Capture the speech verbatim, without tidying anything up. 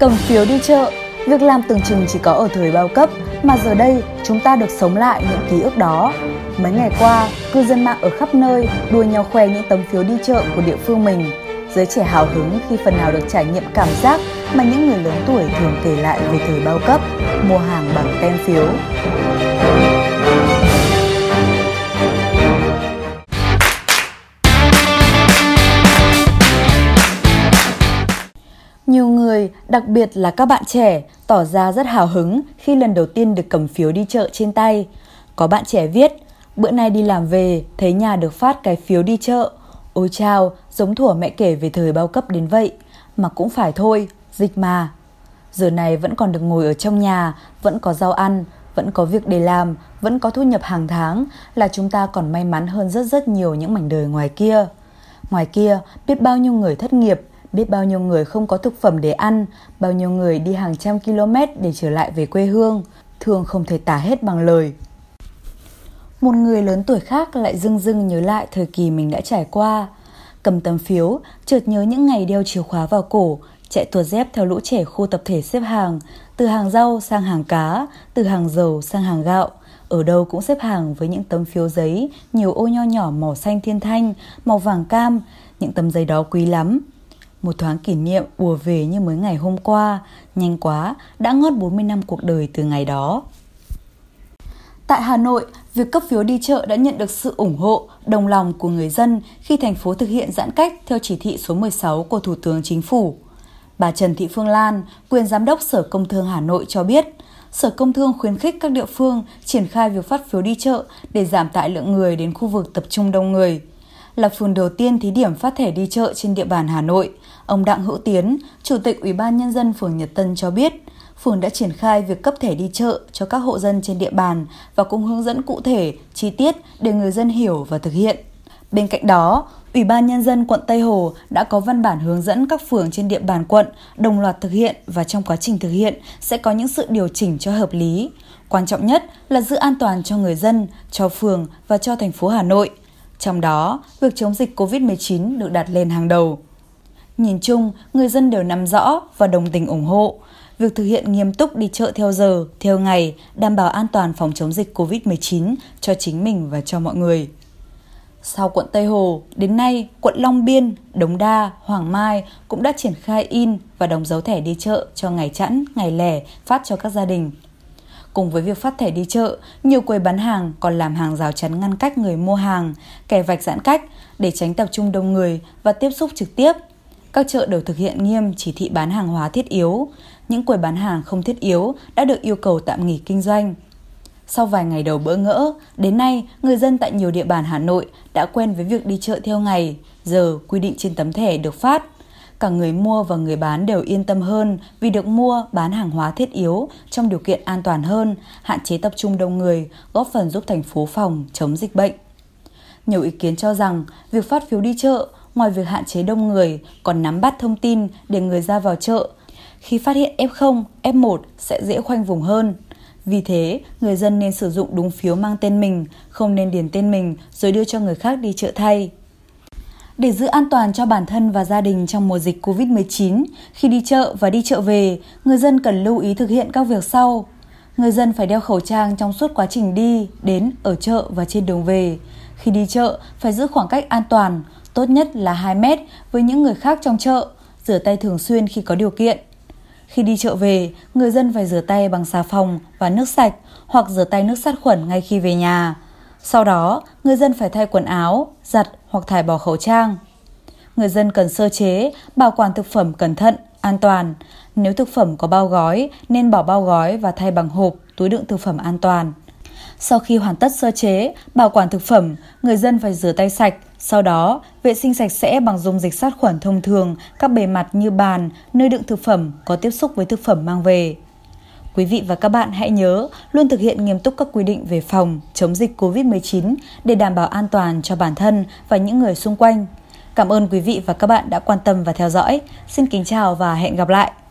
cầm phiếu đi chợ, việc làm tưởng chừng chỉ có ở thời bao cấp mà giờ đây chúng ta được sống lại những ký ức đó. Mấy ngày qua, cư dân mạng ở khắp nơi đua nhau khoe những tấm phiếu đi chợ của địa phương mình. Giới trẻ hào hứng khi phần nào được trải nghiệm cảm giác mà những người lớn tuổi thường kể lại về thời bao cấp, mua hàng bằng tem phiếu. Nhiều người, đặc biệt là các bạn trẻ, tỏ ra rất hào hứng khi lần đầu tiên được cầm phiếu đi chợ trên tay. Có bạn trẻ viết, bữa nay đi làm về, thấy nhà được phát cái phiếu đi chợ. Ôi chao, giống thủa mẹ kể về thời bao cấp đến vậy, mà cũng phải thôi, dịch mà. Giờ này vẫn còn được ngồi ở trong nhà, vẫn có rau ăn, vẫn có việc để làm, vẫn có thu nhập hàng tháng là chúng ta còn may mắn hơn rất rất nhiều những mảnh đời ngoài kia. Ngoài kia, biết bao nhiêu người thất nghiệp, biết bao nhiêu người không có thực phẩm để ăn, bao nhiêu người đi hàng trăm ki lô mét để trở lại về quê hương, thường không thể tả hết bằng lời. Một người lớn tuổi khác lại dưng dưng nhớ lại thời kỳ mình đã trải qua. Cầm tấm phiếu, chợt nhớ những ngày đeo chìa khóa vào cổ, chạy tuột dép theo lũ trẻ khu tập thể xếp hàng, từ hàng rau sang hàng cá, từ hàng dầu sang hàng gạo. Ở đâu cũng xếp hàng với những tấm phiếu giấy, nhiều ô nho nhỏ màu xanh thiên thanh, màu vàng cam, những tấm giấy đó quý lắm. Một thoáng kỷ niệm ùa về như mới ngày hôm qua, nhanh quá, đã ngót bốn mươi năm cuộc đời từ ngày đó. Tại Hà Nội, việc cấp phiếu đi chợ đã nhận được sự ủng hộ, đồng lòng của người dân khi thành phố thực hiện giãn cách theo chỉ thị số mười sáu của Thủ tướng Chính phủ. Bà Trần Thị Phương Lan, quyền giám đốc Sở Công Thương Hà Nội cho biết, Sở Công Thương khuyến khích các địa phương triển khai việc phát phiếu đi chợ để giảm tải lượng người đến khu vực tập trung đông người. Là phường đầu tiên thí điểm phát thẻ đi chợ trên địa bàn Hà Nội, ông Đặng Hữu Tiến, Chủ tịch Ủy ban Nhân dân phường Nhật Tân cho biết, phường đã triển khai việc cấp thẻ đi chợ cho các hộ dân trên địa bàn và cũng hướng dẫn cụ thể, chi tiết để người dân hiểu và thực hiện. Bên cạnh đó, Ủy ban Nhân dân quận Tây Hồ đã có văn bản hướng dẫn các phường trên địa bàn quận đồng loạt thực hiện và trong quá trình thực hiện sẽ có những sự điều chỉnh cho hợp lý. Quan trọng nhất là giữ an toàn cho người dân, cho phường và cho thành phố Hà Nội. Trong đó, việc chống dịch cô vít mười chín được đặt lên hàng đầu. Nhìn chung, người dân đều nắm rõ và đồng tình ủng hộ. Việc thực hiện nghiêm túc đi chợ theo giờ, theo ngày, đảm bảo an toàn phòng chống dịch cô vít mười chín cho chính mình và cho mọi người. Sau quận Tây Hồ, đến nay, quận Long Biên, Đống Đa, Hoàng Mai cũng đã triển khai in và đóng dấu thẻ đi chợ cho ngày chẵn, ngày lẻ phát cho các gia đình. Cùng với việc phát thẻ đi chợ, nhiều quầy bán hàng còn làm hàng rào chắn ngăn cách người mua hàng, kẻ vạch giãn cách để tránh tập trung đông người và tiếp xúc trực tiếp. Các chợ đều thực hiện nghiêm chỉ thị bán hàng hóa thiết yếu. Những quầy bán hàng không thiết yếu đã được yêu cầu tạm nghỉ kinh doanh. Sau vài ngày đầu bỡ ngỡ, đến nay người dân tại nhiều địa bàn Hà Nội đã quen với việc đi chợ theo ngày, giờ quy định trên tấm thẻ được phát. Cả người mua và người bán đều yên tâm hơn vì được mua bán hàng hóa thiết yếu trong điều kiện an toàn hơn, hạn chế tập trung đông người, góp phần giúp thành phố phòng chống dịch bệnh. Nhiều ý kiến cho rằng việc phát phiếu đi chợ, ngoài việc hạn chế đông người, còn nắm bắt thông tin để người ra vào chợ. Khi phát hiện ép không, ép một sẽ dễ khoanh vùng hơn. Vì thế, người dân nên sử dụng đúng phiếu mang tên mình, không nên điền tên mình rồi đưa cho người khác đi chợ thay. Để giữ an toàn cho bản thân và gia đình trong mùa dịch cô vít mười chín, khi đi chợ và đi chợ về, người dân cần lưu ý thực hiện các việc sau. Người dân phải đeo khẩu trang trong suốt quá trình đi, đến, ở chợ và trên đường về. Khi đi chợ, phải giữ khoảng cách an toàn, tốt nhất là hai mét với những người khác trong chợ, rửa tay thường xuyên khi có điều kiện. Khi đi chợ về, người dân phải rửa tay bằng xà phòng và nước sạch hoặc rửa tay nước sát khuẩn ngay khi về nhà. Sau đó, người dân phải thay quần áo, giặt hoặc thải bỏ khẩu trang. Người dân cần sơ chế, bảo quản thực phẩm cẩn thận, an toàn. Nếu thực phẩm có bao gói, nên bỏ bao gói và thay bằng hộp, túi đựng thực phẩm an toàn. Sau khi hoàn tất sơ chế, bảo quản thực phẩm, người dân phải rửa tay sạch. Sau đó, vệ sinh sạch sẽ bằng dung dịch sát khuẩn thông thường các bề mặt như bàn, nơi đựng thực phẩm có tiếp xúc với thực phẩm mang về. Quý vị và các bạn hãy nhớ luôn thực hiện nghiêm túc các quy định về phòng, chống dịch cô vít mười chín để đảm bảo an toàn cho bản thân và những người xung quanh. Cảm ơn quý vị và các bạn đã quan tâm và theo dõi. Xin kính chào và hẹn gặp lại!